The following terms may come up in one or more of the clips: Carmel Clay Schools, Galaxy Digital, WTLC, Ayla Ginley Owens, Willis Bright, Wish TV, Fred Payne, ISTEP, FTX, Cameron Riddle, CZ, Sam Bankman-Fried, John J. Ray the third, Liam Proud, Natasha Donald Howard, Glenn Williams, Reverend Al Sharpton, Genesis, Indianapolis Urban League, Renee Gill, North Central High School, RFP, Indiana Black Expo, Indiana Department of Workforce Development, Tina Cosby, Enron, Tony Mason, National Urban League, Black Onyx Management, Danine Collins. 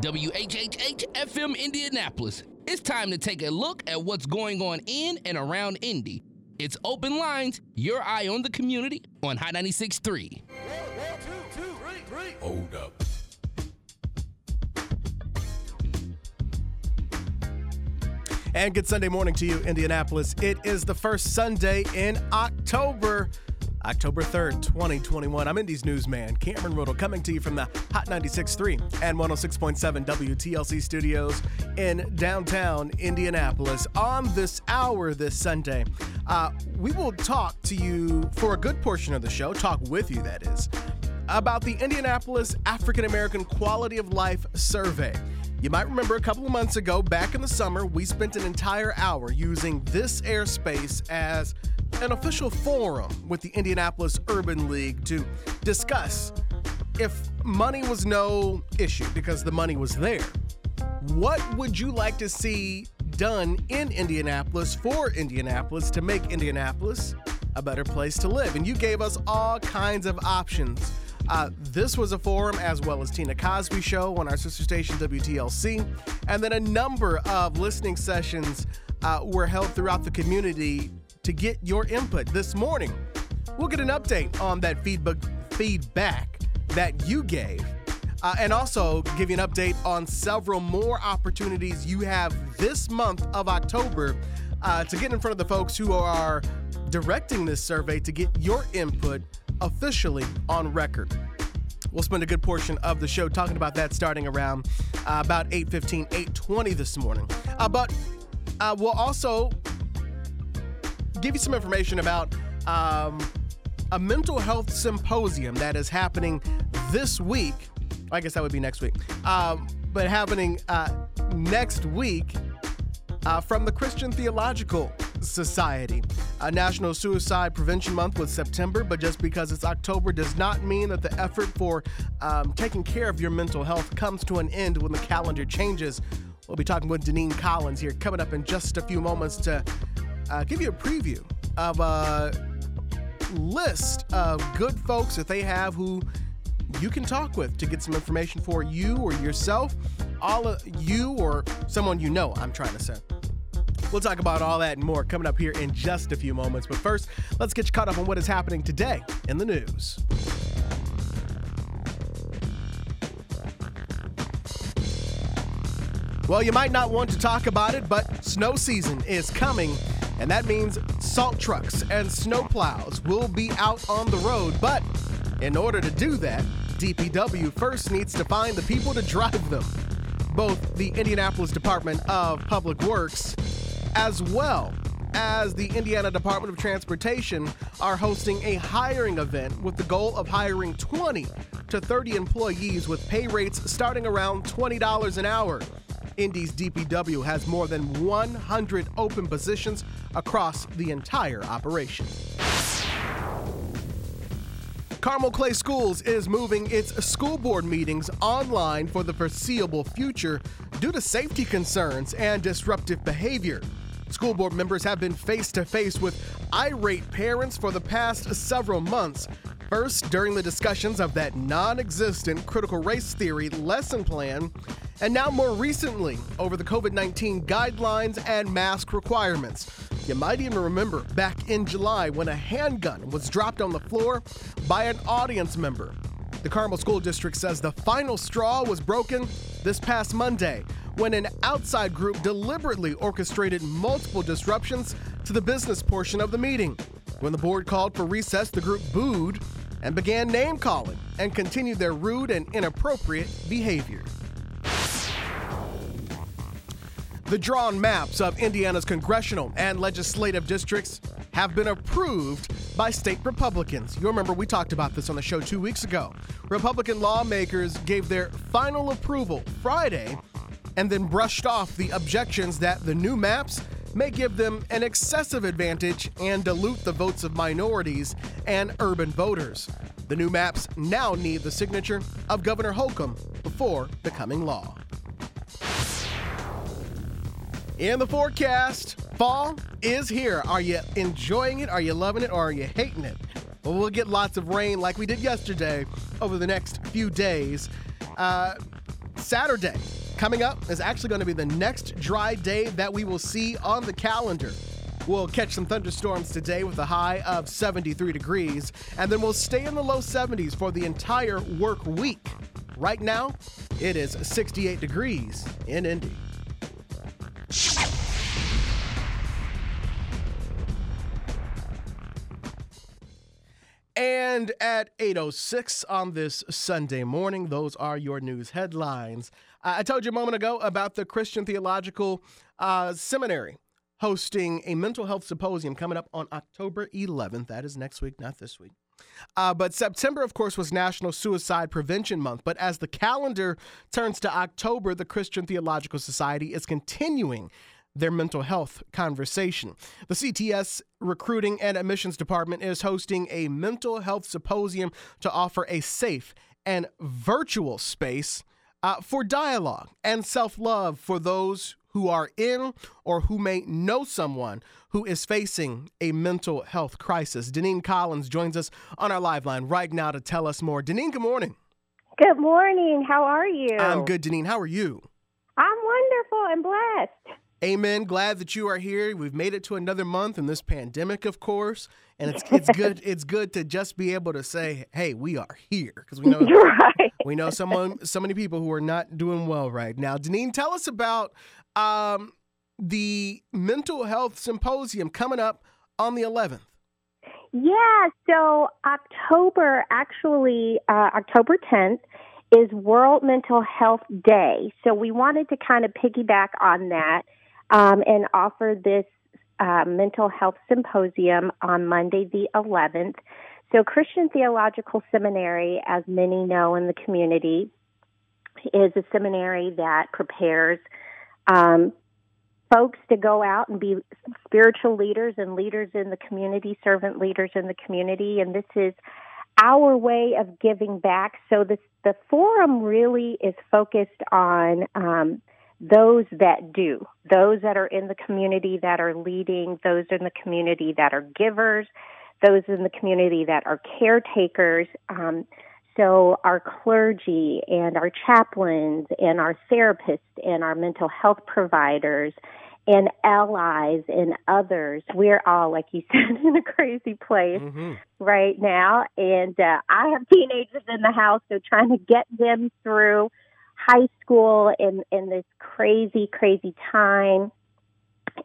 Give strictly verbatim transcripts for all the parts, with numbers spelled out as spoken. W H H H F M Indianapolis. It's time to take a look at what's going on in and around Indy. It's Open Lines, your eye on the community on High ninety-six point three. one, two, two, three, three. Hold up. And good Sunday morning to you, Indianapolis. It is the first Sunday in October, October third, twenty twenty-one. I'm Indy's newsman, Cameron Riddle, coming to you from the Hot ninety-six point three and one oh six point seven W T L C studios in downtown Indianapolis. On this hour this Sunday, uh, we will talk to you for a good portion of the show, talk with you, that is, about the Indianapolis African American Quality of Life Survey. You might remember a couple of months ago, back in the summer, we spent an entire hour using this airspace as an official forum with the Indianapolis Urban League to discuss, if money was no issue because the money was there, what would you like to see done in Indianapolis for Indianapolis to make Indianapolis a better place to live? And you gave us all kinds of options. Uh, this was a forum, as well as Tina Cosby show on our sister station W T L C, and then a number of listening sessions uh, were held throughout the community to get your input. This morning, we'll get an update on that feedback feedback that you gave, uh, and also give you an update on several more opportunities you have this month of October uh, to get in front of the folks who are directing this survey to get your input officially on record. We'll spend a good portion of the show talking about that, starting around uh, about eight fifteen, eight twenty this morning. Uh, but uh, we'll also give you some information about um, a mental health symposium that is happening this week. I guess that would be next week. Um, but happening uh, next week uh, from the Christian Theological Society. A National Suicide Prevention Month was September, but just because it's October does not mean that the effort for um, taking care of your mental health comes to an end when the calendar changes. We'll be talking with Danine Collins here coming up in just a few moments to uh, give you a preview of a list of good folks that they have who you can talk with to get some information for you or yourself, all of you or someone you know, I'm trying to say. We'll talk about all that and more coming up here in just a few moments. But first, let's get you caught up on what is happening today in the news. Well, you might not want to talk about it, but snow season is coming, and that means salt trucks and snow plows will be out on the road. But in order to do that, D P W first needs to find the people to drive them. Both the Indianapolis Department of Public Works as well as the Indiana Department of Transportation are hosting a hiring event with the goal of hiring twenty to thirty employees with pay rates starting around twenty dollars an hour. Indy's D P W has more than one hundred open positions across the entire operation. Carmel Clay Schools is moving its school board meetings online for the foreseeable future due to safety concerns and disruptive behavior. School board members have been face-to-face with irate parents for the past several months. First, during the discussions of that non-existent critical race theory lesson plan, and now more recently over the COVID nineteen guidelines and mask requirements. You might even remember back in July when a handgun was dropped on the floor by an audience member. The Carmel School District says the final straw was broken this past Monday when an outside group deliberately orchestrated multiple disruptions to the business portion of the meeting. When the board called for recess, the group booed and began name-calling and continued their rude and inappropriate behavior. The drawn maps of Indiana's congressional and legislative districts have been approved by state Republicans. You remember we talked about this on the show two weeks ago. Republican lawmakers gave their final approval Friday and then brushed off the objections that the new maps may give them an excessive advantage and dilute the votes of minorities and urban voters. The new maps now need the signature of Governor Holcomb before becoming law. In the forecast, fall is here. Are you enjoying it? Are you loving it? Or are you hating it? Well, we'll get lots of rain like we did yesterday over the next few days. Uh, Saturday, coming up, is actually going to be the next dry day that we will see on the calendar. We'll catch some thunderstorms today with a high of seventy-three degrees, and then we'll stay in the low seventies for the entire work week. Right now, it is sixty-eight degrees in Indy. And at eight oh six on this Sunday morning, those are your news headlines. Uh, I told you a moment ago about the Christian Theological uh, Seminary hosting a mental health symposium coming up on October eleventh. That is next week, not this week. Uh, but September, of course, was National Suicide Prevention Month. But as the calendar turns to October, the Christian Theological Society is continuing their mental health conversation. The C T S Recruiting and Admissions Department is hosting a mental health symposium to offer a safe and virtual space uh, for dialogue and self-love for those who are in or who may know someone who is facing a mental health crisis. Danine Collins joins us on our live line right now to tell us more. Danine, good morning. Good morning. How are you? I'm good, Danine. How are you? I'm wonderful and blessed. Amen. Glad that you are here. We've made it to another month in this pandemic, of course, and it's it's good. It's good to just be able to say, "Hey, we are here," because we know right. we know someone, so many people who are not doing well right now. Danine, tell us about um, the mental health symposium coming up on the eleventh. Yeah. So October, actually, uh, October tenth. Is World Mental Health Day. So we wanted to kind of piggyback on that um, and offer this uh, mental health symposium on Monday the eleventh. So Christian Theological Seminary, as many know in the community, is a seminary that prepares um, folks to go out and be spiritual leaders and leaders in the community, servant leaders in the community. And this is our way of giving back. So this, the forum really is focused on um, those that do, those that are in the community that are leading, those in the community that are givers, those in the community that are caretakers. Um, so our clergy and our chaplains and our therapists and our mental health providers and allies and others. We're all, like you said, in a crazy place mm-hmm. right now. And uh, I have teenagers in the house, so trying to get them through high school in, in this crazy, crazy time.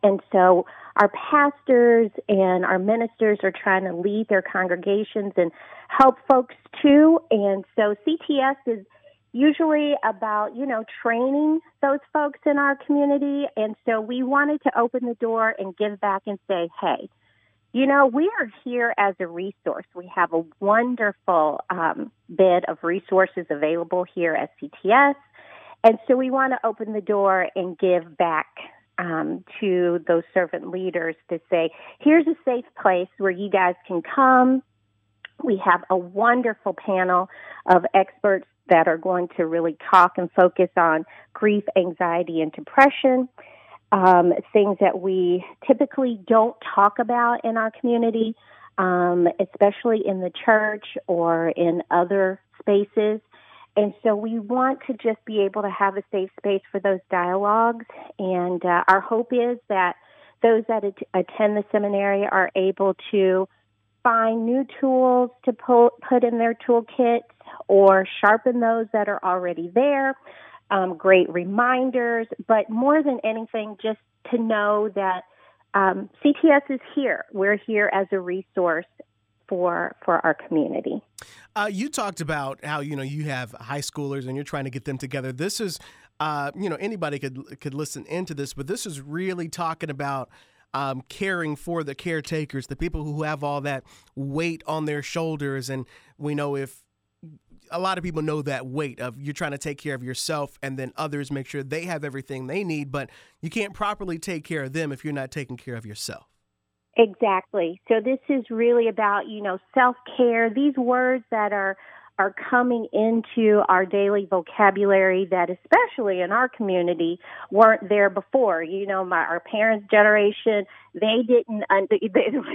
And so our pastors and our ministers are trying to lead their congregations and help folks too. And so C T S is usually about, you know, training those folks in our community. And so we wanted to open the door and give back and say, hey, you know, we are here as a resource. We have a wonderful um, bit of resources available here at C T S. And so we want to open the door and give back um, to those servant leaders to say, here's a safe place where you guys can come. We have a wonderful panel of experts that are going to really talk and focus on grief, anxiety, and depression, um, things that we typically don't talk about in our community, um, especially in the church or in other spaces. And so we want to just be able to have a safe space for those dialogues. And uh, our hope is that those that at- attend the seminary are able to find new tools to po- put in their toolkits or sharpen those that are already there, um, great reminders, but more than anything, just to know that um, C T S is here. We're here as a resource for for our community. Uh, you talked about how, you know, you have high schoolers and you're trying to get them together. This is, uh, you know, anybody could could listen into this, but this is really talking about Um, caring for the caretakers, the people who have all that weight on their shoulders. And we know if a lot of people know that weight of you're trying to take care of yourself and then others make sure they have everything they need, but you can't properly take care of them if you're not taking care of yourself. Exactly. So this is really about, you know, self-care, these words that are are coming into our daily vocabulary that especially in our community weren't there before. You know, my our parents' generation, they didn't they didn't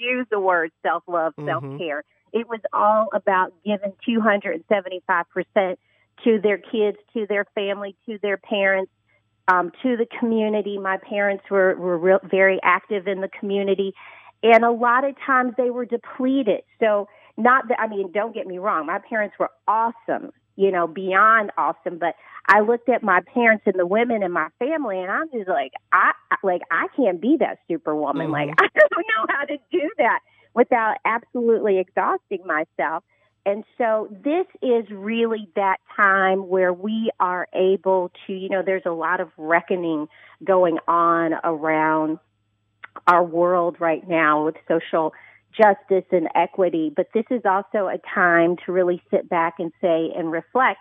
use the word self-love, mm-hmm. self-care. It was all about giving two hundred seventy-five percent to their kids, to their family, to their parents, um, to the community. My parents were, were real, very active in the community, and a lot of times they were depleted. So not that, I mean, don't get me wrong, my parents were awesome, you know, beyond awesome, but I looked at my parents and the women in my family, and I'm just like, I like I can't be that superwoman. Mm-hmm. Like, I don't know how to do that without absolutely exhausting myself. And so this is really that time where we are able to, you know, there's a lot of reckoning going on around our world right now with social justice and equity. But this is also a time to really sit back and say and reflect,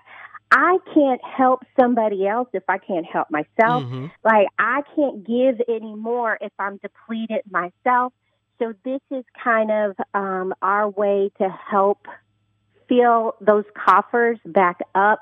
I can't help somebody else if I can't help myself. Mm-hmm. Like, I can't give anymore if I'm depleted myself. So this is kind of um, our way to help fill those coffers back up,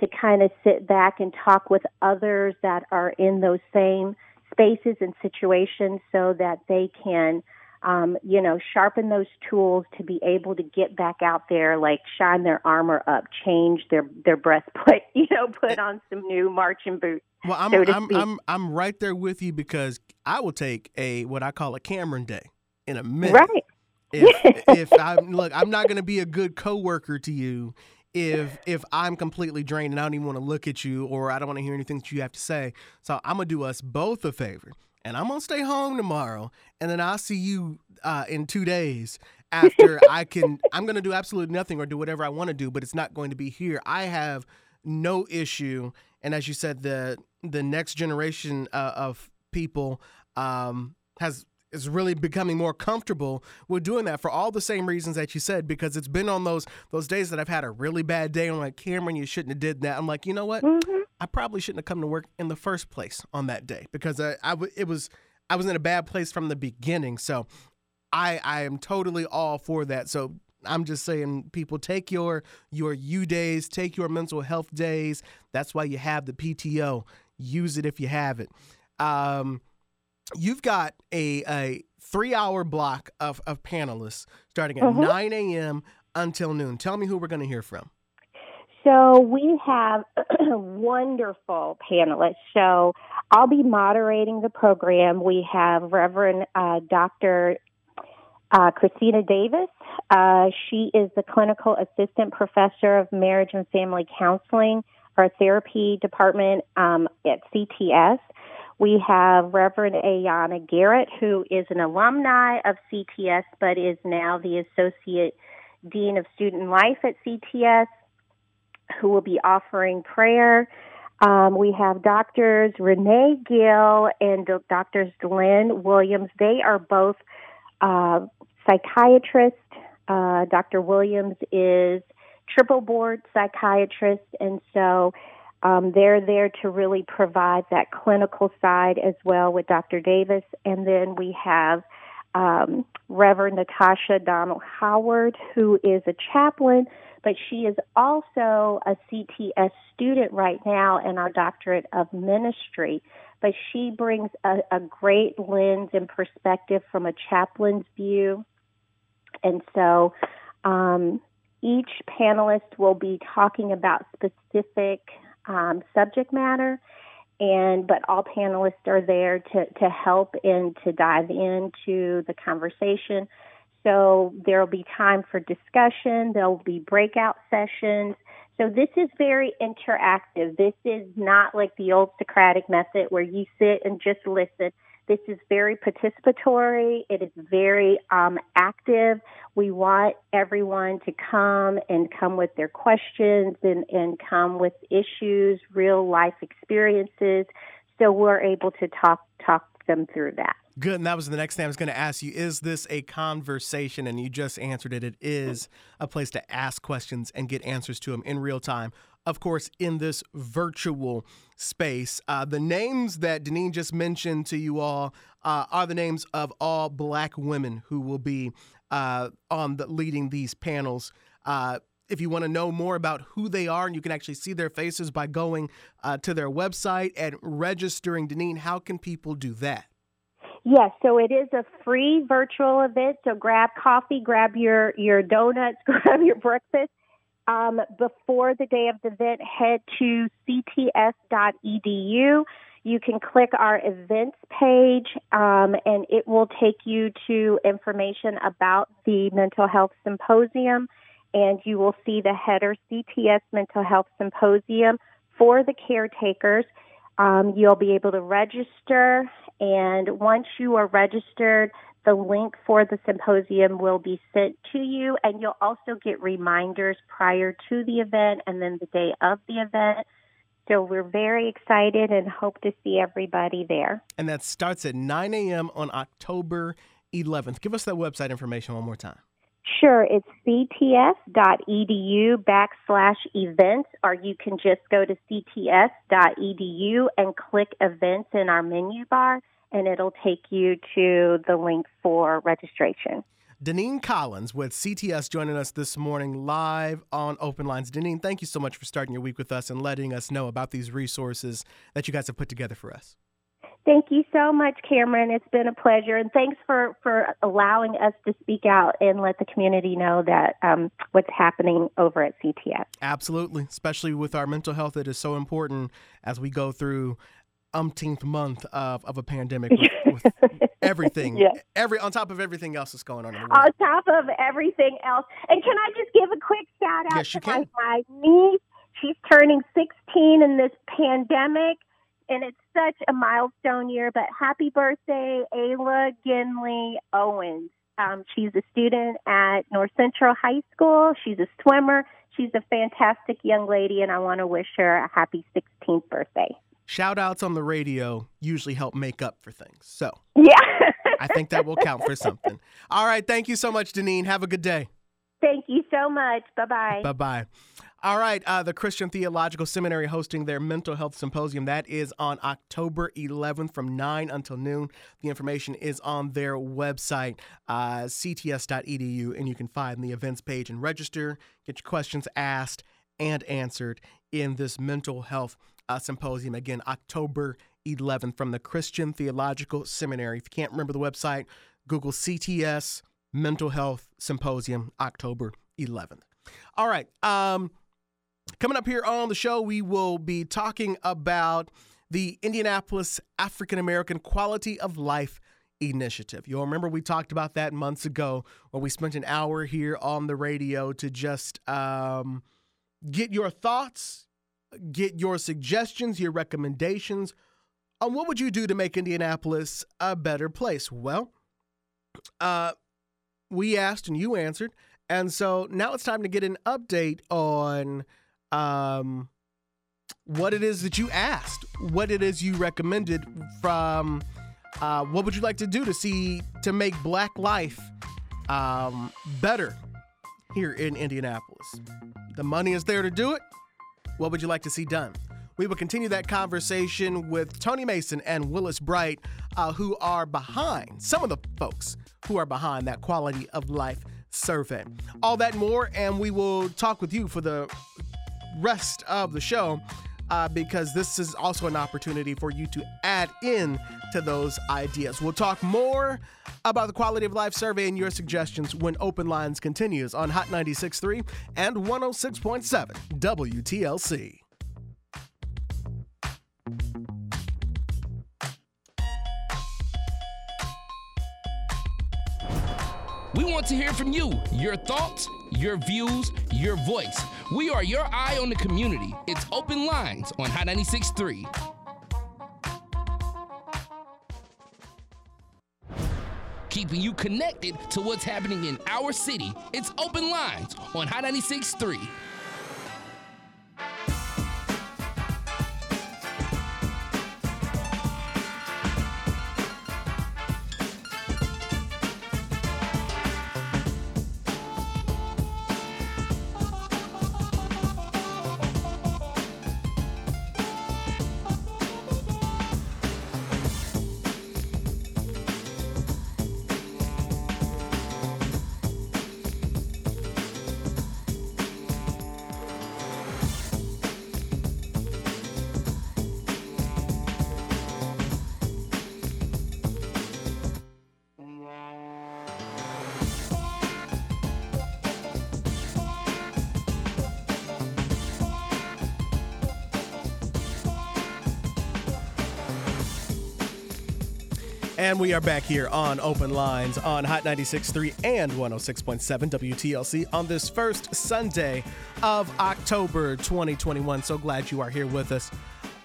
to kind of sit back and talk with others that are in those same spaces and situations so that they can, um, you know, sharpen those tools to be able to get back out there, like shine their armor up, change their, their breastplate, you know, put on some new marching boots. Well, I'm, so I'm, I'm, I'm right there with you, because I will take a, what I call a Cameron day in a minute. Right. If, if I'm, look, I'm not going to be a good coworker to you if if I'm completely drained and I don't even want to look at you, or I don't want to hear anything that you have to say. So I'm going to do us both a favor, and I'm going to stay home tomorrow, and then I'll see you uh, in two days after I can. I'm going to do absolutely nothing or do whatever I want to do, but it's not going to be here. I have no issue. And as you said, the the next generation uh, of people um, has. is really becoming more comfortable with doing that for all the same reasons that you said, because it's been on those those days that I've had a really bad day. I'm like, Cameron, you shouldn't have did that. I'm like, you know what? Mm-hmm. I probably shouldn't have come to work in the first place on that day, because I, I it was I was in a bad place from the beginning. So I I am totally all for that. So I'm just saying, people, take your your you days, take your mental health days. That's why you have the P T O. Use it if you have it. Um, You've got a, a three-hour block of, of panelists starting at mm-hmm. nine a.m. until noon. Tell me who we're going to hear from. So we have wonderful panelists. So I'll be moderating the program. We have Reverend uh, Doctor uh, Christina Davis. Uh, she is the clinical assistant professor of marriage and family counseling, our therapy department um, at C T S. We have Reverend Ayana Garrett, who is an alumni of C T S, but is now the Associate Dean of Student Life at C T S, who will be offering prayer. Um, we have Doctors Renee Gill and Doctors Glenn Williams. They are both uh, psychiatrists. Uh, Doctor Williams is triple board psychiatrist, and so Um, they're there to really provide that clinical side as well with Doctor Davis. And then we have um, Reverend Natasha Donald Howard, who is a chaplain, but she is also a C T S student right now in our doctorate of ministry. But she brings a, a great lens and perspective from a chaplain's view. And so um, each panelist will be talking about specific Um, subject matter, and but all panelists are there to, to help and to dive into the conversation. So there will be time for discussion. There will be breakout sessions. So this is very interactive. This is not like the old Socratic method where you sit and just listen. This is very participatory. It is very um, active. We want everyone to come and come with their questions and, and come with issues, real life experiences. So we're able to talk talk them through that. Good. And that was the next thing I was going to ask you. Is this a conversation? And you just answered it. It is a place to ask questions and get answers to them in real time. Of course, in this virtual space, uh, the names that Danine just mentioned to you all uh, are the names of all Black women who will be uh, on the, leading these panels. Uh, if you want to know more about who they are, and you can actually see their faces by going uh, to their website and registering, Danine, how can people do that? Yes, so it is a free virtual event. So grab coffee, grab your, your donuts, grab your breakfast. um, before the day of the event, head to c t s dot e d u. You can click our events page, um, and it will take you to information about the Mental Health Symposium, and you will see the header C T S Mental Health Symposium for the caretakers. Um, you'll be able to register, and once you are registered, the link for the symposium will be sent to you, and you'll also get reminders prior to the event and then the day of the event. So we're very excited and hope to see everybody there. And that starts at nine a.m. on October eleventh. Give us that website information one more time. Sure. It's cts.edu backslash events, or you can just go to c t s dot e d u and click events in our menu bar, and it'll take you to the link for registration. Danine Collins with C T S joining us this morning live on Open Lines. Danine, thank you so much for starting your week with us and letting us know about these resources that you guys have put together for us. Thank you so much, Cameron. It's been a pleasure. And thanks for, for allowing us to speak out and let the community know that um, what's happening over at C T S. Absolutely, especially with our mental health. It is so important as we go through umpteenth month of, of a pandemic with, with everything, yeah. every on top of everything else that's going on in the world. On top of everything else. And can I just give a quick shout out yes, to my, my niece? She's turning sixteen in this pandemic, and it's such a milestone year, but happy birthday, Ayla Ginley Owens. Um, she's a student at North Central High School. She's a swimmer. She's a fantastic young lady, and I want to wish her a happy sixteenth birthday. Shout-outs on the radio usually help make up for things. So yeah. I think that will count for something. All right. Thank you so much, Danine. Have a good day. Thank you so much. Bye-bye. Bye-bye. All right. Uh, the Christian Theological Seminary hosting their Mental Health Symposium. That is on October eleventh from nine until noon. The information is on their website, uh, c t s dot e d u, and you can find the events page and register, get your questions asked and answered in this mental health Uh, symposium. Again, October eleventh from the Christian Theological Seminary. If you can't remember the website, Google C T S Mental Health Symposium, October eleventh. All right. Um, coming up here on the show, we will be talking about the Indianapolis African American Quality of Life Initiative. You'll remember we talked about that months ago, where we spent an hour here on the radio to just um, get your thoughts, get your suggestions, your recommendations on what would you do to make Indianapolis a better place. Well, uh, we asked and you answered. And so now it's time to get an update on um, what it is that you asked, what it is you recommended from uh, what would you like to do to see to make Black life um, better here in Indianapolis. The money is there to do it. What would you like to see done? We will continue that conversation with Tony Mason and Willis Bright, uh, who are behind, some of the folks who are behind that quality of life survey. All that and more, and we will talk with you for the rest of the show uh, because this is also an opportunity for you to add in to those ideas. We'll talk more about the quality of life survey and your suggestions when Open Lines continues on Hot ninety-six point three and one oh six point seven W T L C. We want to hear from you, your thoughts, your views, your voice. We are your eye on the community. It's Open Lines on Hot ninety-six point three. Keeping you connected to what's happening in our city. It's Open Lines on Hot ninety-six point three. And we are back here on Open Lines on Hot ninety-six point three and one oh six point seven W T L C on this first Sunday of October twenty twenty-one. So glad you are here with us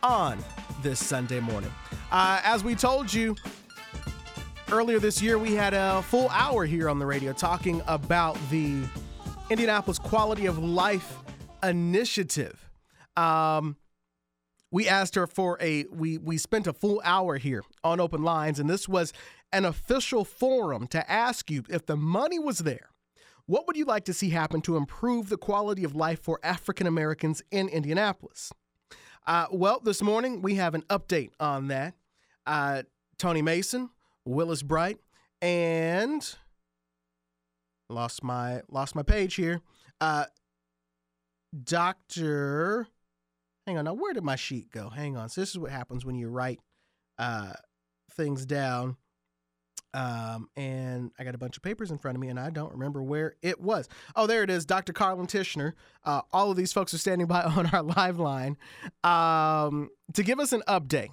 on this Sunday morning. Uh, as we told you, earlier this year, we had a full hour here on the radio talking about the Indianapolis Quality of Life Initiative. Um, we asked her for a, we, we spent a full hour here on Open Lines, and this was an official forum to ask you, if the money was there, what would you like to see happen to improve the quality of life for African Americans in Indianapolis? Uh, well, this morning, we have an update on that. Uh, Tony Mason, Willis Bright, and lost my lost my page here. Uh, Doctor, hang on now. Where did my sheet go? Hang on. So this is what happens when you write uh, things down. Um, and I got a bunch of papers in front of me, and I don't remember where it was. Oh, there it is. Doctor Carlton Tichenor. Uh, all of these folks are standing by on our live line um, to give us an update.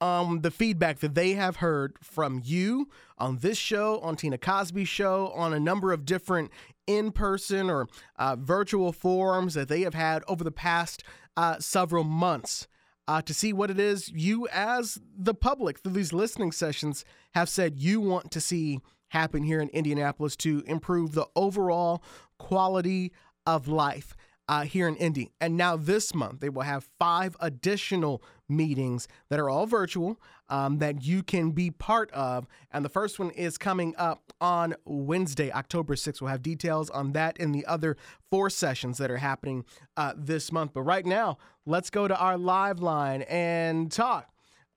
Um, the feedback that they have heard from you on this show, on Tina Cosby's show, on a number of different in-person or uh, virtual forums that they have had over the past uh, several months uh, to see what it is you as the public through these listening sessions have said you want to see happen here in Indianapolis to improve the overall quality of life Uh, here in Indy. And now this month, they will have five additional meetings that are all virtual um, that you can be part of. And the first one is coming up on Wednesday, October sixth. We'll have details on that and the other four sessions that are happening uh, this month. But right now, let's go to our live line and talk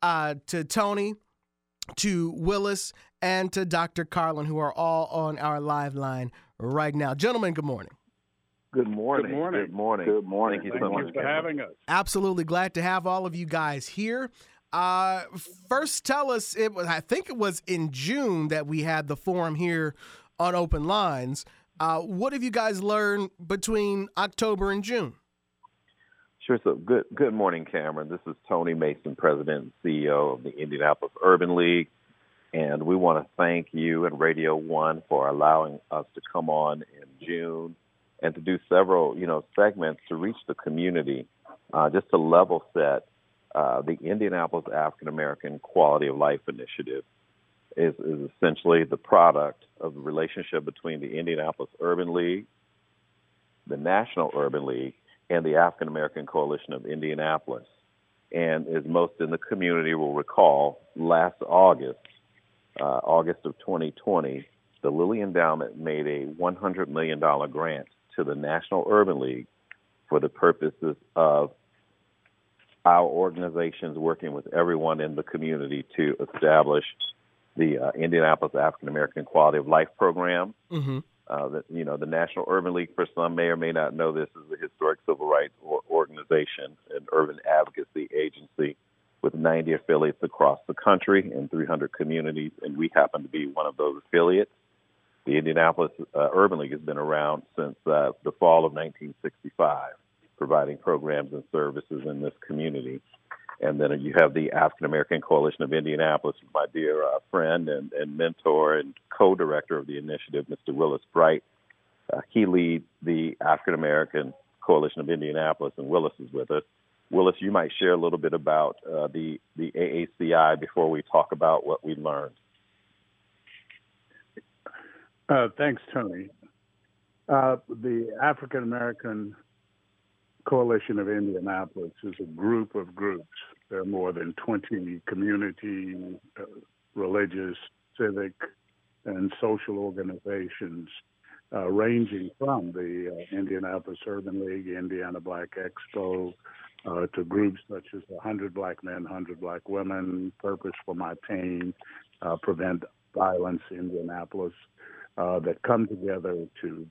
uh, to Tony, to Willis, and to Doctor Carlin, who are all on our live line right now. Gentlemen, good morning. Good morning. Good morning. Good morning. Good morning. Thank you so much for having us. Absolutely glad to have all of you guys here. Uh, first, tell us, it was, I think it was in June that we had the forum here on Open Lines. Uh, what have you guys learned between October and June? Sure. So good, good morning, Cameron. This is Tony Mason, President and C E O of the Indianapolis Urban League. And we want to thank you and Radio One for allowing us to come on in June and to do several, you know, segments to reach the community, uh, just to level set. Uh, the Indianapolis African American Quality of Life Initiative is, is essentially the product of the relationship between the Indianapolis Urban League, the National Urban League, and the African American Coalition of Indianapolis. And as most in the community will recall, last August, uh, August of twenty twenty, the Lilly Endowment made a one hundred million dollars grant to the National Urban League for the purposes of our organizations working with everyone in the community to establish the uh, Indianapolis African American Quality of Life Program. Mm-hmm. Uh, that, you know, the National Urban League, for some may or may not know this, is a historic civil rights or organization, an urban advocacy agency with ninety affiliates across the country in three hundred communities, and we happen to be one of those affiliates. The Indianapolis uh, Urban League has been around since uh, the fall of nineteen sixty-five, providing programs and services in this community. And then you have the African American Coalition of Indianapolis, my dear uh, friend and, and mentor and co-director of the initiative, Mister Willis Bright. Uh, he leads the African American Coalition of Indianapolis, and Willis is with us. Willis, you might share a little bit about uh, the, the A A C I before we talk about what we learned. Uh, thanks, Tony. Uh, the African American Coalition of Indianapolis is a group of groups. There are more than twenty community, uh, religious, civic, and social organizations uh, ranging from the uh, Indianapolis Urban League, Indiana Black Expo, uh, to groups such as one hundred Black Men, one hundred Black Women, Purpose for My Pain, uh, Prevent Violence Indianapolis, Uh, that come together to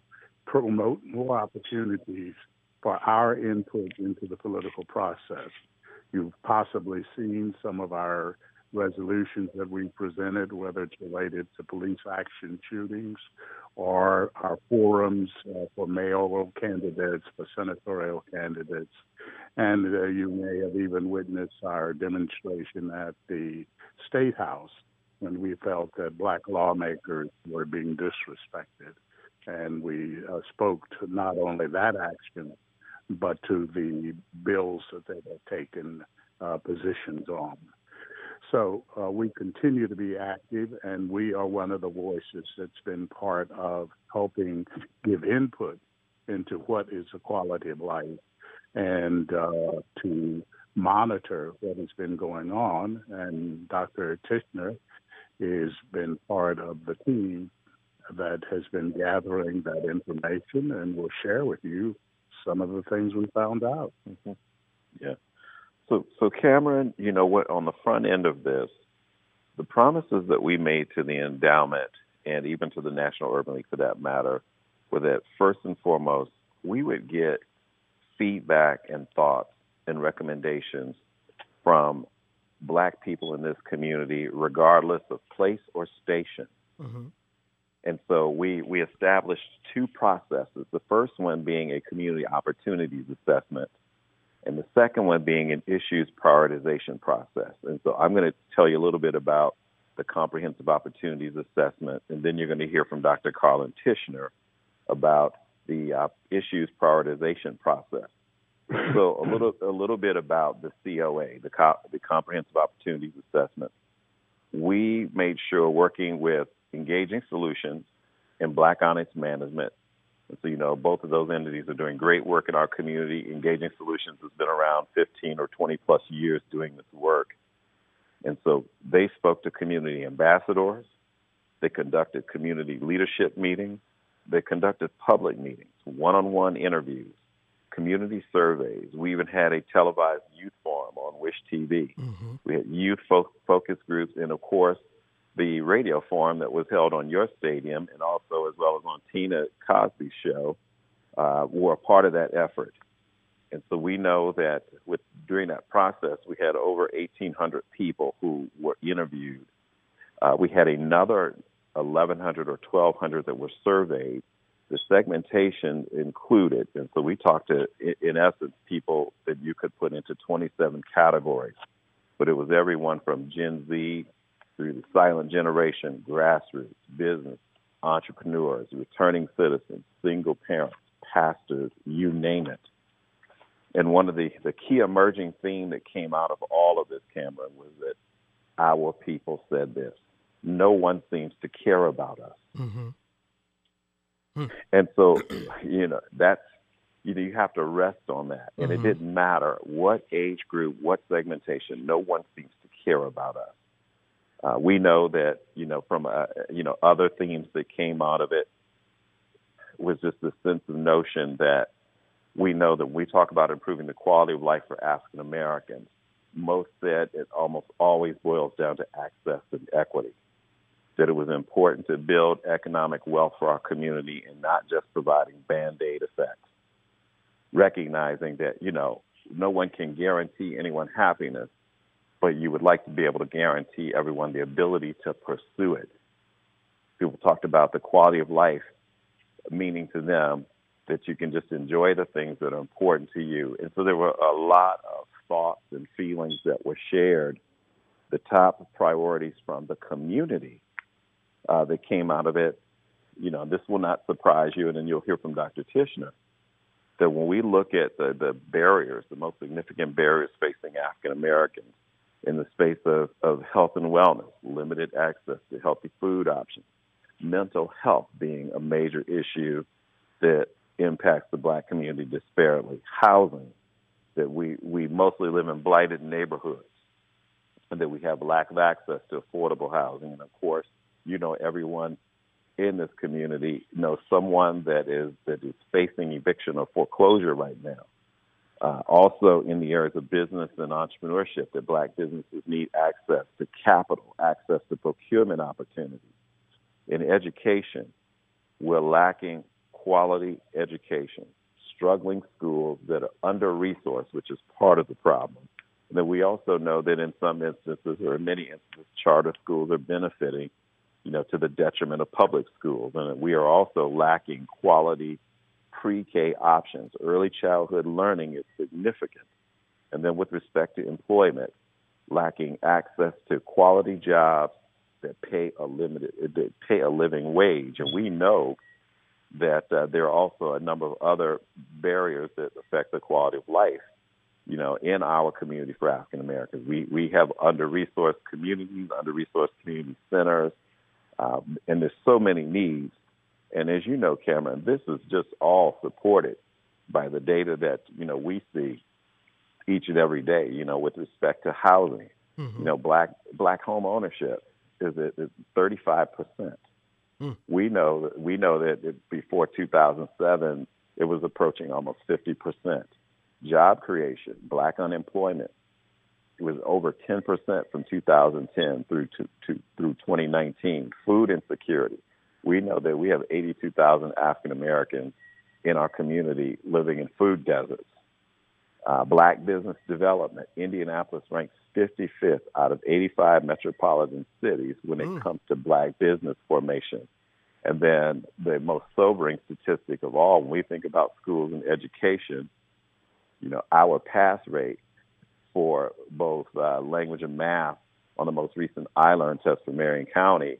promote more opportunities for our input into the political process. You've possibly seen some of our resolutions that we presented, whether it's related to police action shootings or our forums uh, for mayoral candidates, for senatorial candidates. And uh, you may have even witnessed our demonstration at the State House when we felt that black lawmakers were being disrespected. And we uh, spoke to not only that action, but to the bills that they had taken uh, positions on. So uh, we continue to be active, and we are one of the voices that's been part of helping give input into what is the quality of life and uh, to monitor what has been going on. And Doctor Tichenor has been part of the team that has been gathering that information, and will share with you some of the things we found out. Mm-hmm. Yeah. So, so Cameron, you know what, on the front end of this, the promises that we made to the endowment and even to the National Urban League for that matter were that first and foremost, we would get feedback and thoughts and recommendations from black people in this community, regardless of place or station. Mm-hmm. And so we, we established two processes, the first one being a community opportunities assessment, and the second one being an issues prioritization process. And so I'm going to tell you a little bit about the comprehensive opportunities assessment, and then you're going to hear from Doctor Carlton Tichenor about the uh, issues prioritization process. So a little a little bit about the C O A, the, co- the comprehensive opportunities assessment. We made sure, working with Engaging Solutions and Black Onyx Management. And so, you know, both of those entities are doing great work in our community. Engaging Solutions has been around fifteen or twenty plus years doing this work. And so they spoke to community ambassadors. They conducted community leadership meetings. They conducted public meetings, one-on-one interviews, community surveys. We even had a televised youth forum on Wish T V. Mm-hmm. We had youth fo- focus groups, and of course, the radio forum that was held on your stadium and also as well as on Tina Cosby's show uh, were a part of that effort. And so we know that with during that process, we had over eighteen hundred people who were interviewed. Uh, we had another eleven hundred or twelve hundred that were surveyed. The segmentation included, and so we talked to, in essence, people that you could put into twenty-seven categories, but it was everyone from Gen Z through the silent generation, grassroots, business, entrepreneurs, returning citizens, single parents, pastors, you name it. And one of the, the key emerging theme that came out of all of this, Cameron, was that our people said this: no one seems to care about us. Mm-hmm. Mm. And so, you know, that's, you know, you have to rest on that. And mm-hmm. It didn't matter what age group, what segmentation, no one seems to care about us. Uh, we know that, you know, from, uh, you know, other themes that came out of it was just the sense of notion that we know that we talk about improving the quality of life for African Americans. Most said it almost always boils down to access and equity, that it was important to build economic wealth for our community and not just providing Band-Aid effects, recognizing that, you know, no one can guarantee anyone happiness, but you would like to be able to guarantee everyone the ability to pursue it. People talked about the quality of life, meaning to them that you can just enjoy the things that are important to you. And so there were a lot of thoughts and feelings that were shared. The top priorities from the community uh, that came out of it, you know, this will not surprise you, and then you'll hear from Doctor Tichenor, that when we look at the, the barriers, the most significant barriers facing African Americans, in the space of, of health and wellness, limited access to healthy food options, mental health being a major issue that impacts the black community disparately, housing, that we, we mostly live in blighted neighborhoods, and that we have lack of access to affordable housing. And, of course, you know, everyone in this community knows someone that is that is facing eviction or foreclosure right now. Uh, also in the areas of business and entrepreneurship, that black businesses need access to capital, access to procurement opportunities. In education, we're lacking quality education, struggling schools that are under-resourced, which is part of the problem. And then we also know that in some instances, or in many instances, charter schools are benefiting, you know, to the detriment of public schools. And we are also lacking quality pre-K options. Early childhood learning is significant. And then with respect to employment, lacking access to quality jobs that pay a limited that pay a living wage, and we know that uh, there are also a number of other barriers that affect the quality of life, you know, in our community for African Americans. We we have under-resourced communities, under-resourced community centers, um, and there's so many needs. And as you know, Cameron, this is just all supported by the data that, you know, we see each and every day, you know, with respect to housing. Mm-hmm. You know, black black home ownership is at thirty-five percent. Mm. We know that, we know that it, before two thousand seven, it was approaching almost fifty percent. Job creation, black unemployment, it was over ten percent from two thousand ten through to, to, through twenty nineteen. Food insecurity. We know that we have eighty-two thousand African Americans in our community living in food deserts. Uh, black business development. Indianapolis ranks fifty-fifth out of eighty-five metropolitan cities when it mm. comes to black business formation. And then the most sobering statistic of all, when we think about schools and education, you know, our pass rate for both uh, language and math on the most recent iLearn test for Marion County,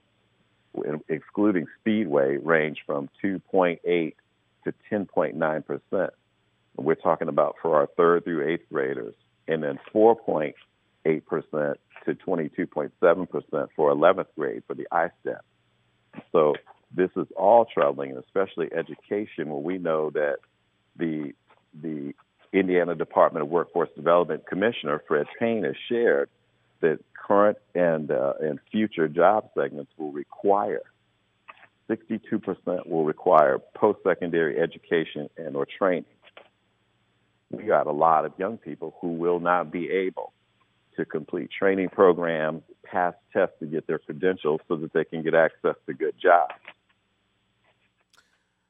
excluding Speedway, ranged from two point eight to ten point nine percent. We're talking about for our third through eighth graders, and then four point eight percent to twenty-two point seven percent for eleventh grade for the I STEP. So this is all troubling, and especially education, where we know that the the Indiana Department of Workforce Development Commissioner Fred Payne has shared that current and uh, and future job segments will require, sixty-two percent will require post-secondary education and or training. We got a lot of young people who will not be able to complete training programs, pass tests to get their credentials so that they can get access to good jobs.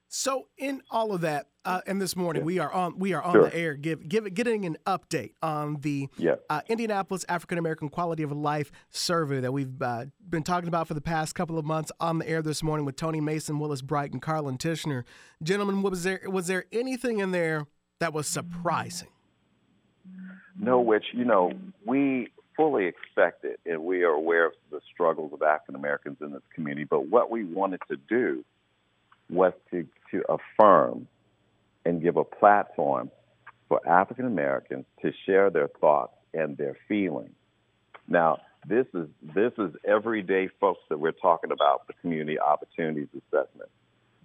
So in all of that, uh, and this morning yeah. we are on we are on sure. the air give, give, getting an update on the yeah. uh, Indianapolis African American Quality of Life survey that we've uh, been talking about for the past couple of months on the air this morning with Tony Mason, Willis Bright, and Carlton Tichenor. Gentlemen, was there was there anything in there that was surprising? No, which, you know, we fully expected, and we are aware of the struggles of African Americans in this community, but what we wanted to do was to, to affirm and give a platform for African Americans to share their thoughts and their feelings. Now, this is this is everyday folks that we're talking about, the Community Opportunities Assessment.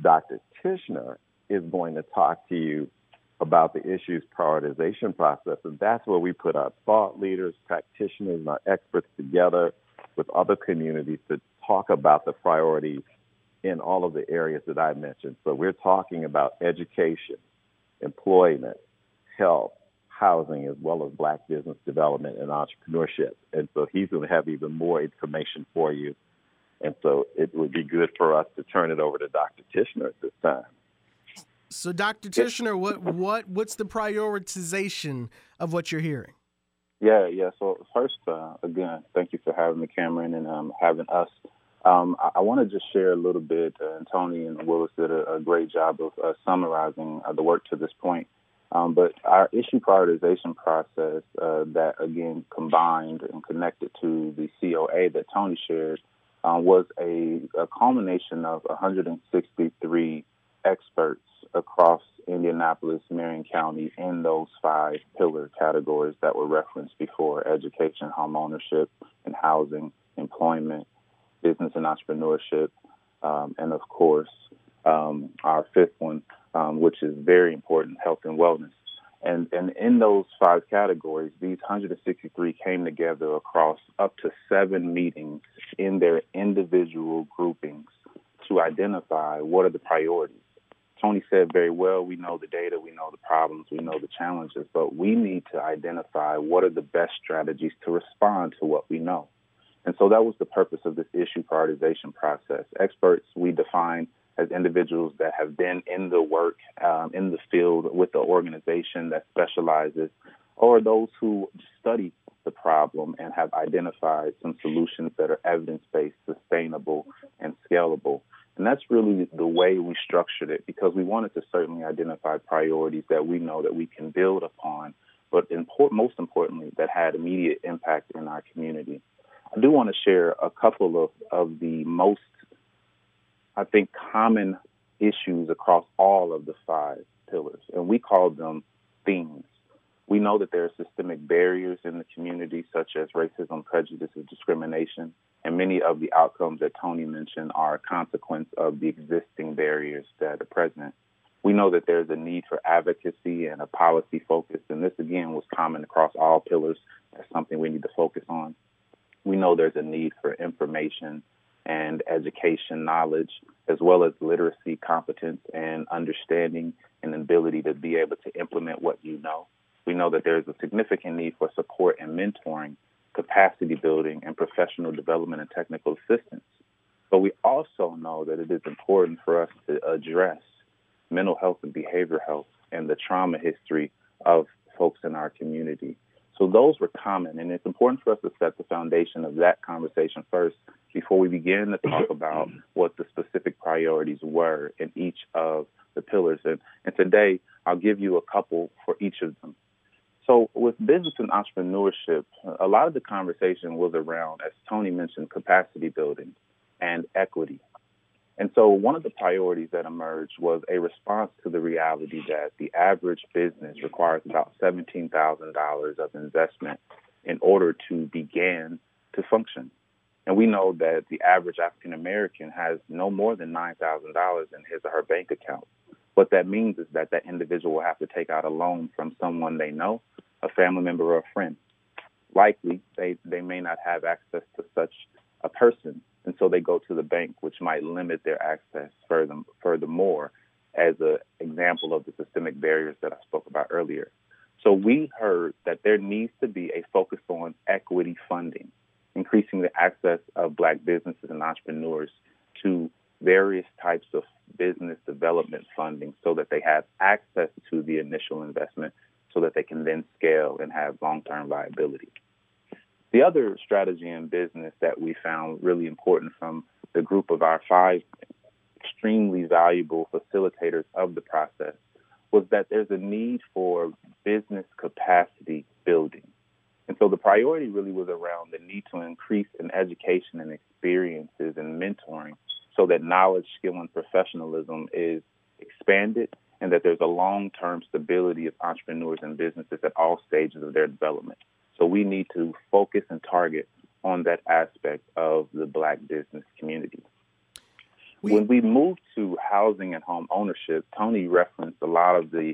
Doctor Tichenor is going to talk to you about the issues prioritization process, and that's where we put our thought leaders, practitioners, and our experts together with other communities to talk about the priorities in all of the areas that I mentioned. So we're talking about education, employment, health, housing, as well as black business development and entrepreneurship. And so he's going to have even more information for you. And so it would be good for us to turn it over to Doctor Tichenor at this time. So, Doctor Tichenor, what what what's the prioritization of what you're hearing? Yeah, yeah. So first, uh, again, thank you for having me, Cameron, and um, having us. Um, I, I want to just share a little bit, uh, and Tony and Willis did a, a great job of uh, summarizing uh, the work to this point. Um, but our issue prioritization process uh, that, again, combined and connected to the C O A that Tony shared uh, was a, a culmination of one hundred sixty-three experts across Indianapolis, Marion County, in those five pillar categories that were referenced before: education, home ownership and housing, employment, business and entrepreneurship, um, and of course, um, our fifth one, um, which is very important, health and wellness. And, and in those five categories, these one hundred sixty-three came together across up to seven meetings in their individual groupings to identify what are the priorities. Tony said very well, we know the data, we know the problems, we know the challenges, but we need to identify what are the best strategies to respond to what we know. And so that was the purpose of this issue prioritization process. Experts we define as individuals that have been in the work, um, in the field with the organization that specializes, or those who study the problem and have identified some solutions that are evidence-based, sustainable, and scalable. And that's really the way we structured it, because we wanted to certainly identify priorities that we know that we can build upon, but import, most importantly, that had immediate impact in our community. I do want to share a couple of, of the most, I think, common issues across all of the five pillars, and we call them themes. We know that there are systemic barriers in the community, such as racism, prejudice, and discrimination, and many of the outcomes that Tony mentioned are a consequence of the existing barriers that are present. We know that there's a need for advocacy and a policy focus, and this, again, was common across all pillars. That's something we need to focus on. We know there's a need for information and education, knowledge, as well as literacy, competence, and understanding and ability to be able to implement what you know. We know that there's a significant need for support and mentoring, capacity building, and professional development and technical assistance. But we also know that it is important for us to address mental health and behavioral health and the trauma history of folks in our community. So those were common, and it's important for us to set the foundation of that conversation first before we begin to talk about what the specific priorities were in each of the pillars. And, and today, I'll give you a couple for each of them. So with business and entrepreneurship, a lot of the conversation was around, as Tony mentioned, capacity building and equity. And so one of the priorities that emerged was a response to the reality that the average business requires about seventeen thousand dollars of investment in order to begin to function. And we know that the average African American has no more than nine thousand dollars in his or her bank account. What that means is that that individual will have to take out a loan from someone they know, a family member or a friend. Likely, they, they may not have access to such a person, and so they go to the bank, which might limit their access further, furthermore, as an example of the systemic barriers that I spoke about earlier. So we heard that there needs to be a focus on equity funding, increasing the access of Black businesses and entrepreneurs to various types of business development funding so that they have access to the initial investment so that they can then scale and have long-term viability. The other strategy in business that we found really important from the group of our five extremely valuable facilitators of the process was that there's a need for business capacity building. And so the priority really was around the need to increase in education and experiences and mentoring so that knowledge, skill, and professionalism is expanded and that there's a long-term stability of entrepreneurs and businesses at all stages of their development. So we need to focus and target on that aspect of the Black business community. We, when we moved to housing and home ownership, Tony referenced a lot of the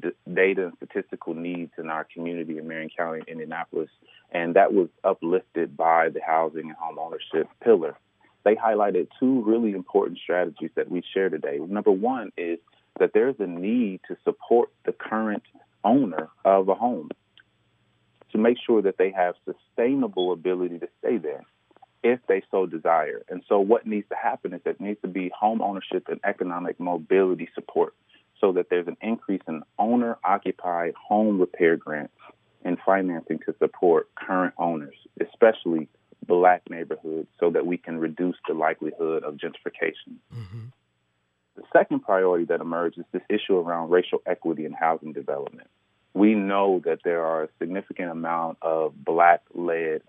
d- data and statistical needs in our community in Marion County, Indianapolis, and that was uplifted by the housing and home ownership pillar. They highlighted two really important strategies that we share today. Number one is that there's a need to support the current owner of a home to make sure that they have sustainable ability to stay there if they so desire. And so what needs to happen is that needs to be home ownership and economic mobility support so that there's an increase in owner-occupied home repair grants and financing to support current owners, especially Black neighborhoods, so that we can reduce the likelihood of gentrification. Mm-hmm. The second priority that emerged is this issue around racial equity in housing development. We know that there are a significant amount of Black-led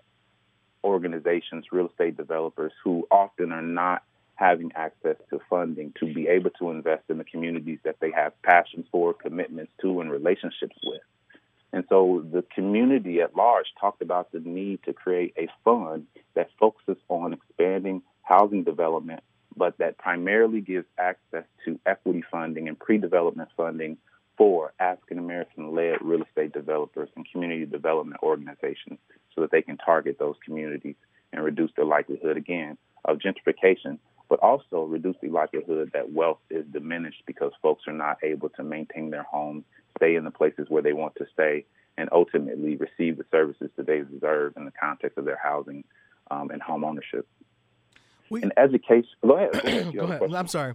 organizations, real estate developers, who often are not having access to funding to be able to invest in the communities that they have passions for, commitments to, and relationships with. And so the community at large talked about the need to create a fund that focuses on expanding housing development, but that primarily gives access to equity funding and pre-development funding for African-American-led real estate developers and community development organizations so that they can target those communities and reduce the likelihood, again, of gentrification, but also reduce the likelihood that wealth is diminished because folks are not able to maintain their homes, stay in the places where they want to stay, and ultimately receive the services that they deserve in the context of their housing um, and home ownership. We, and education. Go ahead. Go ahead. Go ahead. I'm sorry.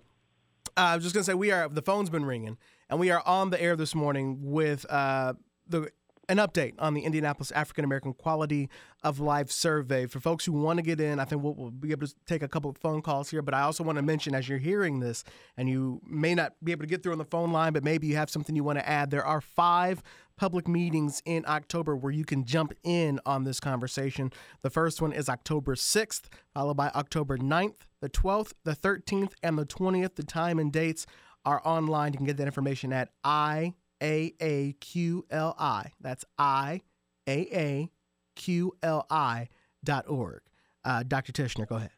Uh, I was just going to say we are. The phone's been ringing, and we are on the air this morning with uh, the an update on the Indianapolis African American Quality of Life survey. For folks who want to get in, I think we'll, we'll be able to take a couple of phone calls here, but I also want to mention, as you're hearing this, and you may not be able to get through on the phone line, but maybe you have something you want to add, there are five public meetings in October where you can jump in on this conversation. The first one is October sixth, followed by October ninth, the twelfth, the thirteenth, and the twentieth. The time and dates are online. You can get that information at I A A Q L I. That's I A A Q L I dot org. Uh, Doctor Tichenor, go ahead.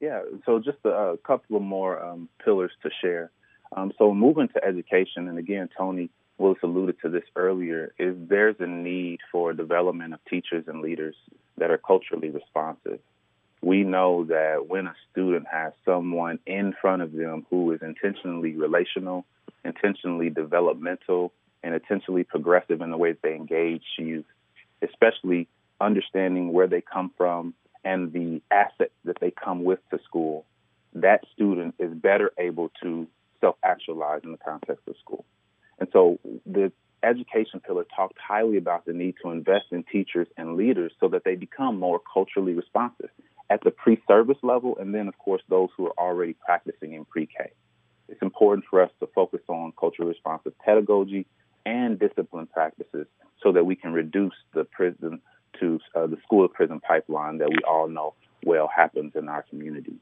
Yeah, so just a, a couple of more um, pillars to share. Um, so moving to education, and again, Tony Willis alluded to this earlier, is there's a need for development of teachers and leaders that are culturally responsive. We know that when a student has someone in front of them who is intentionally relational, intentionally developmental, and intentionally progressive in the way that they engage youth, especially understanding where they come from and the assets that they come with to school, that student is better able to self-actualize in the context of school. And so the education pillar talked highly about the need to invest in teachers and leaders so that they become more culturally responsive at the pre-service level, and then, of course, those who are already practicing in pre-K. It's important for us to focus on culturally responsive pedagogy and discipline practices so that we can reduce the prison to uh, the school to prison pipeline that we all know well happens in our community.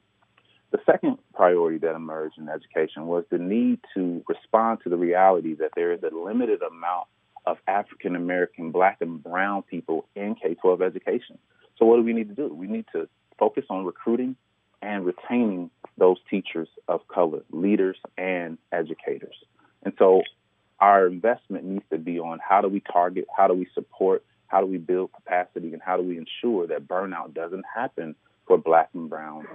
The second priority that emerged in education was the need to respond to the reality that there is a limited amount of African American, Black, and Brown people in K twelve education. So what do we need to do? We need to focus on recruiting and retaining those teachers of color, leaders, and educators. And so our investment needs to be on how do we target, how do we support, how do we build capacity, and how do we ensure that burnout doesn't happen for Black and Brown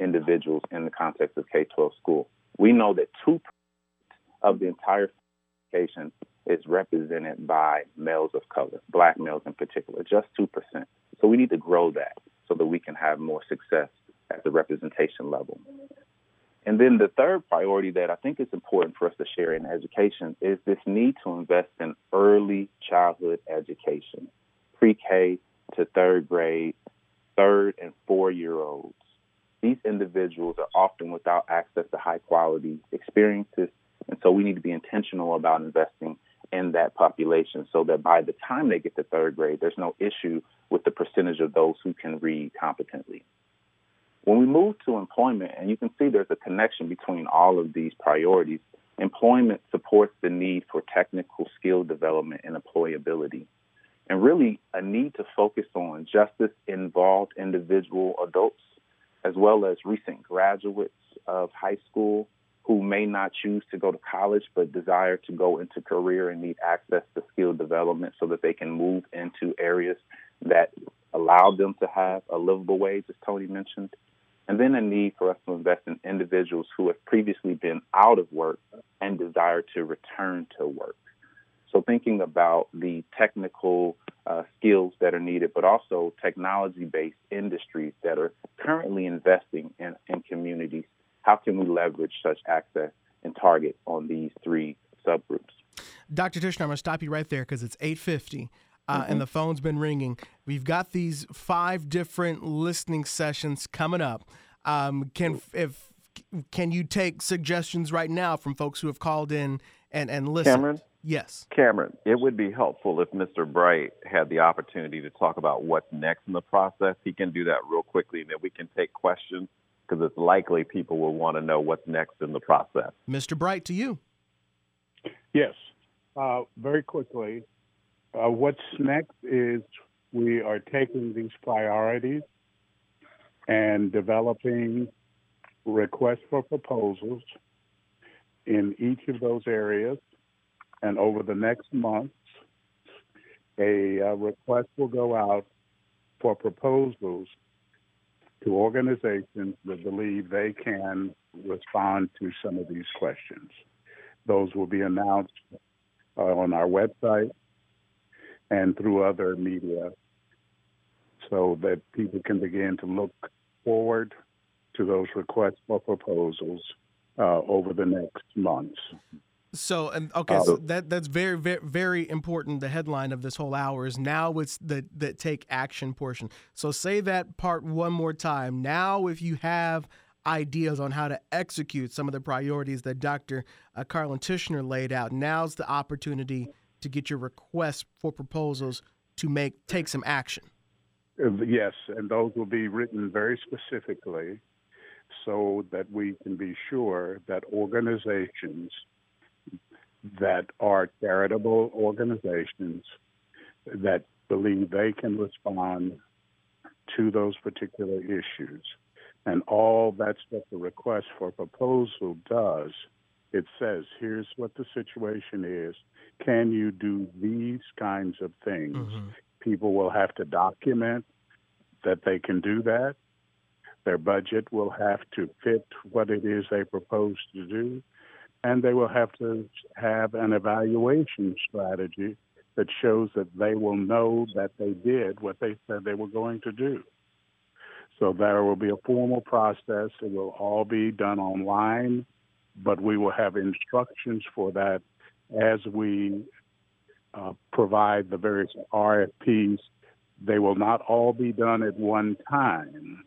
individuals in the context of K twelve school. We know that two percent of the entire education is represented by males of color, Black males in particular, just two percent. So we need to grow that so that we can have more success at the representation level. And then the third priority that I think is important for us to share in education is this need to invest in early childhood education, pre-K to third grade, third and four-year-olds. These individuals are often without access to high-quality experiences, and so we need to be intentional about investing in that population so that by the time they get to third grade, there's no issue with the percentage of those who can read competently. When we move to employment, and you can see there's a connection between all of these priorities, employment supports the need for technical skill development and employability, and really a need to focus on justice-involved individual adults, as well as recent graduates of high school who may not choose to go to college but desire to go into career and need access to skill development so that they can move into areas that allow them to have a livable wage, as Tony mentioned. And then a need for us to invest in individuals who have previously been out of work and desire to return to work. So thinking about the technical Uh, skills that are needed, but also technology-based industries that are currently investing in, in communities. How can we leverage such access and target on these three subgroups? Doctor Tichenor, I'm going to stop you right there because it's eight fifty uh, mm-hmm. and the phone's been ringing. We've got these five different listening sessions coming up. Um, can if can you take suggestions right now from folks who have called in and, and listened? Cameron? Yes. Cameron, it would be helpful if Mister Bright had the opportunity to talk about what's next in the process. He can do that real quickly, and then we can take questions because it's likely people will want to know what's next in the process. Mister Bright, to you. Yes. Uh, very quickly, uh, what's next is we are taking these priorities and developing requests for proposals in each of those areas. And over the next months, a uh, request will go out for proposals to organizations that believe they can respond to some of these questions. Those will be announced uh, on our website and through other media so that people can begin to look forward to those requests for proposals uh, over the next months. So and okay, uh, so that that's very, very, very important. The headline of this whole hour is now it's the the take action portion. So say that part one more time. Now, if you have ideas on how to execute some of the priorities that Doctor Uh, Carlton Tichenor laid out, now's the opportunity to get your requests for proposals to make take some action. Yes, and those will be written very specifically, so that we can be sure that organizations that are charitable organizations that believe they can respond to those particular issues. And all that's what the request for proposal does. It says, here's what the situation is. Can you do these kinds of things? Mm-hmm. People will have to document that they can do that. Their budget will have to fit what it is they propose to do, and they will have to have an evaluation strategy that shows that they will know that they did what they said they were going to do. So there will be a formal process. It will all be done online, but we will have instructions for that as we uh, provide the various R F Ps. They will not all be done at one time,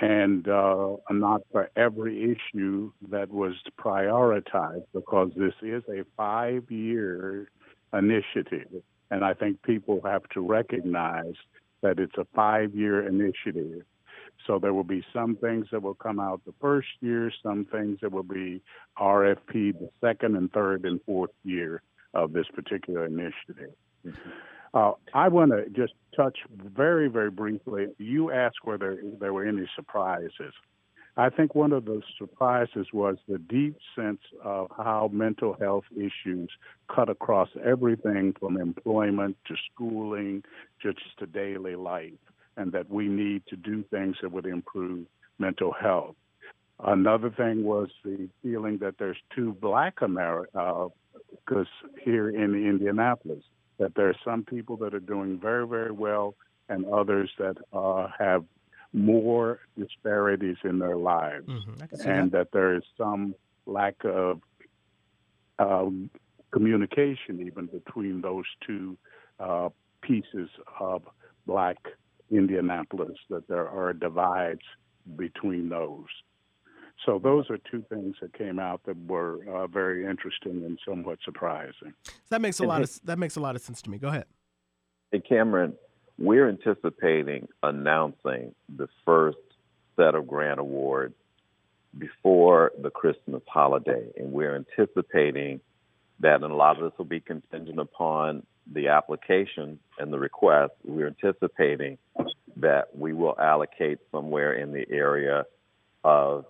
and uh, not for every issue that was prioritized, because this is a five-year initiative. And I think people have to recognize that it's a five-year initiative. So there will be some things that will come out the first year, some things that will be R F P the second and third and fourth year of this particular initiative. Mm-hmm. Uh, I want to just touch very, very briefly. You asked whether there were any surprises. I think one of the surprises was the deep sense of how mental health issues cut across everything from employment to schooling, just to daily life, and that we need to do things that would improve mental health. Another thing was the feeling that there's two Black Americans uh, here in Indianapolis, that there are some people that are doing very, very well and others that uh, have more disparities in their lives, mm-hmm. and that. that there is some lack of uh, communication even between those two uh, pieces of Black Indianapolis, that there are divides between those. So those are two things that came out that were uh, very interesting and somewhat surprising. So that makes a lot of that makes a lot of sense to me. Go ahead. Hey, Cameron, we're anticipating announcing the first set of grant awards before the Christmas holiday, and we're anticipating that, and a lot of this will be contingent upon the application and the request. We're anticipating that we will allocate somewhere in the area of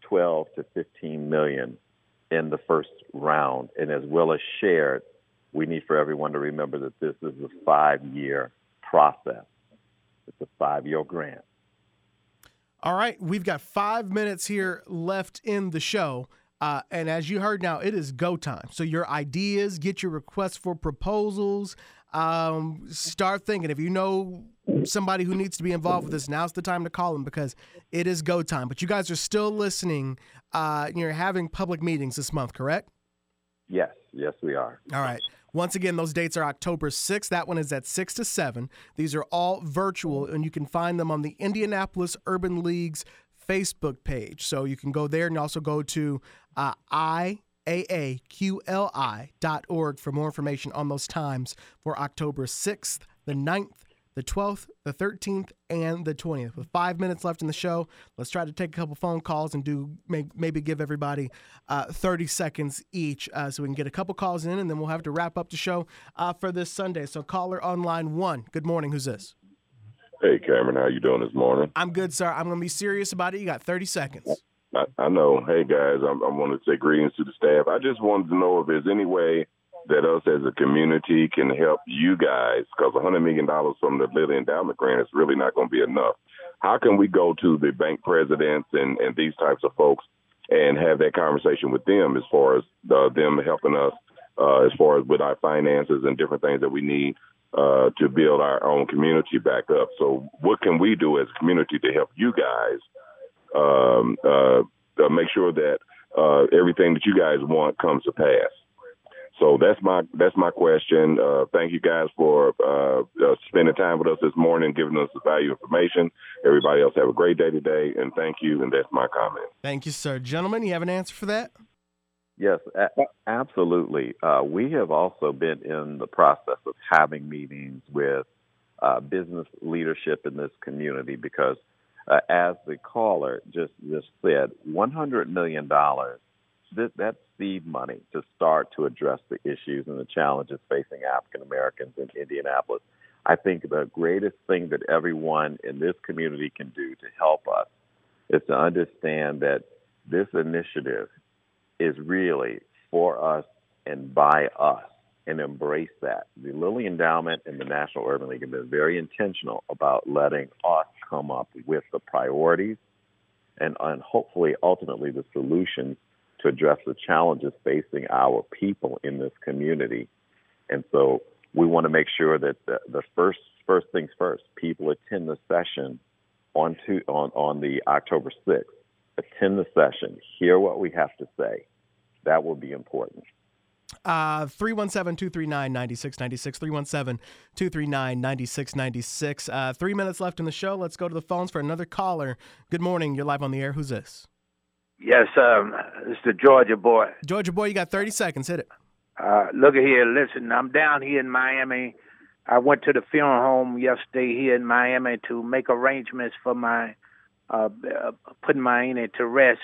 twelve to fifteen million in the first round. And as Willis shared, we need for everyone to remember that this is a five-year process. It's a five-year grant. All right. We've got five minutes here left in the show. Uh, and as you heard now, it is go time. So your ideas, get your requests for proposals, um, start thinking. If you know somebody who needs to be involved with this, now's the time to call them, because it is go time. But you guys are still listening. Uh, you're having public meetings this month, correct? Yes. Yes, we are. All right. Once again, those dates are October sixth. That one is at six to seven. These are all virtual, and you can find them on the Indianapolis Urban League's Facebook page. So you can go there, and also go to uh, I A A Q L I dot org for more information on those times for October sixth, the ninth, the twelfth, the thirteenth, and the twentieth. With five minutes left in the show, let's try to take a couple phone calls and do may, maybe give everybody uh, thirty seconds each uh, so we can get a couple calls in, and then we'll have to wrap up the show uh, for this Sunday. So caller on line one, good morning. Who's this? Hey, Cameron. How you doing this morning? I'm good, sir. I'm going to be serious about it. You got thirty seconds. I, I know. Hey, guys, I'm, I want to say greetings to the staff. I just wanted to know if there's any way that us as a community can help you guys, because one hundred million dollars from the Lilly Endowment grant is really not going to be enough. How can we go to the bank presidents and, and these types of folks and have that conversation with them as far as uh, them helping us uh, as far as with our finances and different things that we need uh, to build our own community back up? So what can we do as a community to help you guys um, uh, uh, make sure that uh, everything that you guys want comes to pass. So that's my that's my question. Uh, thank you guys for uh, uh, spending time with us this morning, giving us the value information. Everybody else have a great day today, and thank you, and that's my comment. Thank you, sir. Gentlemen, you have an answer for that? Yes, a- absolutely. Uh, we have also been in the process of having meetings with uh, business leadership in this community because, uh, as the caller just, just said, one hundred million dollars, th- that's seed money to start to address the issues and the challenges facing African Americans in Indianapolis. I think the greatest thing that everyone in this community can do to help us is to understand that this initiative is really for us and by us, and embrace that. The Lilly Endowment and the National Urban League have been very intentional about letting us come up with the priorities and, and hopefully ultimately the solutions to address the challenges facing our people in this community. And so we want to make sure that the, the first first things first, people attend the session on to, on, on the October sixth. Attend the session, hear what we have to say. That will be important. Uh, three one seven, two three nine, nine six nine six, three one seven, two three nine, nine six nine six. Uh, three minutes left in the show. Let's go to the phones for another caller. Good morning. You're live on the air. Who's this? Yes, um, it's the Georgia boy. Georgia boy, you got thirty seconds. Hit it. Uh, look at here. Listen, I'm down here in Miami. I went to the funeral home yesterday here in Miami to make arrangements for my uh, uh, putting my auntie to rest.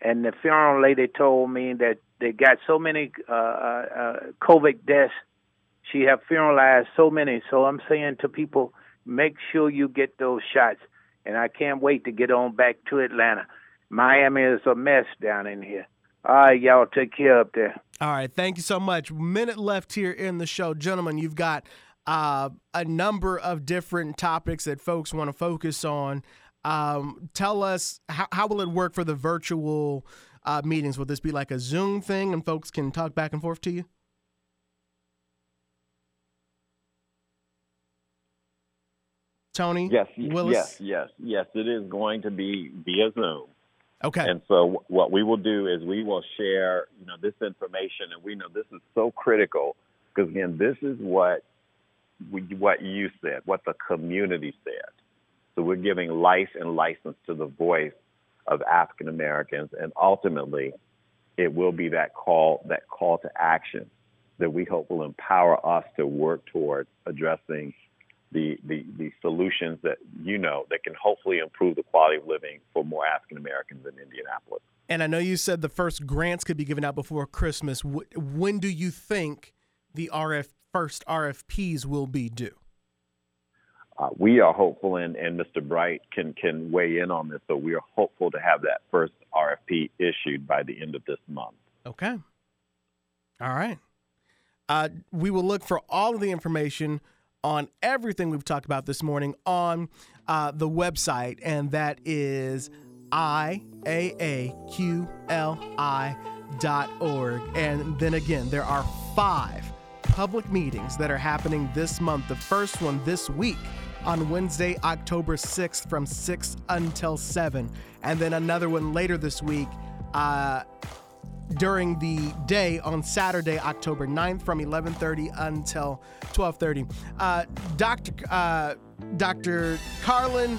And the funeral lady told me that they got so many uh, uh, COVID deaths. She have funeralized so many. So I'm saying to people, make sure you get those shots. And I can't wait to get on back to Atlanta. Miami is a mess down in here. All right, y'all take care up there. All right, thank you so much. Minute left here in the show. Gentlemen, you've got uh, a number of different topics that folks want to focus on. Um, tell us, how, how will it work for the virtual uh, meetings? Will this be like a Zoom thing and folks can talk back and forth to you? Tony? Yes, Willis? yes, yes, yes. It is going to be via Zoom. Okay. And so what we will do is we will share, you know, this information, and we know this is so critical because, again, this is what we, what you said, what the community said. So we're giving life and license to the voice of African Americans, and ultimately it will be that call, that call to action that we hope will empower us to work towards addressing The, the the solutions that, you know, that can hopefully improve the quality of living for more African Americans in Indianapolis. And I know you said the first grants could be given out before Christmas. When do you think the R F first R F Ps will be due? Uh, we are hopeful, and, and Mister Bright can, can weigh in on this, so we are hopeful to have that first R F P issued by the end of this month. Okay. All right. Uh, we will look for all of the information on everything we've talked about this morning on uh, the website, and that is I A A Q L I dot org. And then again, there are five public meetings that are happening this month. The first one this week on Wednesday, October sixth from six until seven. And then another one later this week uh, during the day on Saturday, October ninth from eleven thirty until twelve thirty. Uh, Doctor Uh, Doctor Carlin,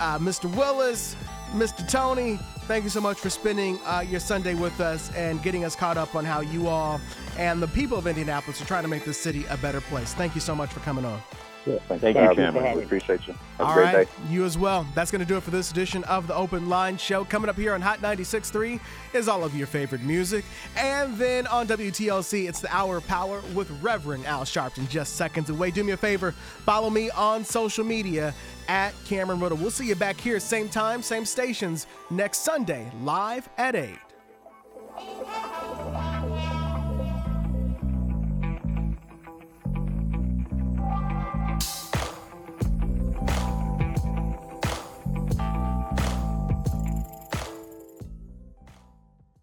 uh, Mister Willis, Mister Tony, thank you so much for spending uh, your Sunday with us and getting us caught up on how you all and the people of Indianapolis are trying to make this city a better place. Thank you so much for coming on. Yeah, thank you, Cameron. We appreciate you. Have All a great right, day. You as well. That's going to do it for this edition of the Open Line Show. Coming up here on Hot ninety-six point three is all of your favorite music. And then on W T L C, it's the Hour of Power with Reverend Al Sharpton, just seconds away. Do me a favor. Follow me on social media at Cameron Riddle. We'll see you back here, same time, same stations, next Sunday, live at eight.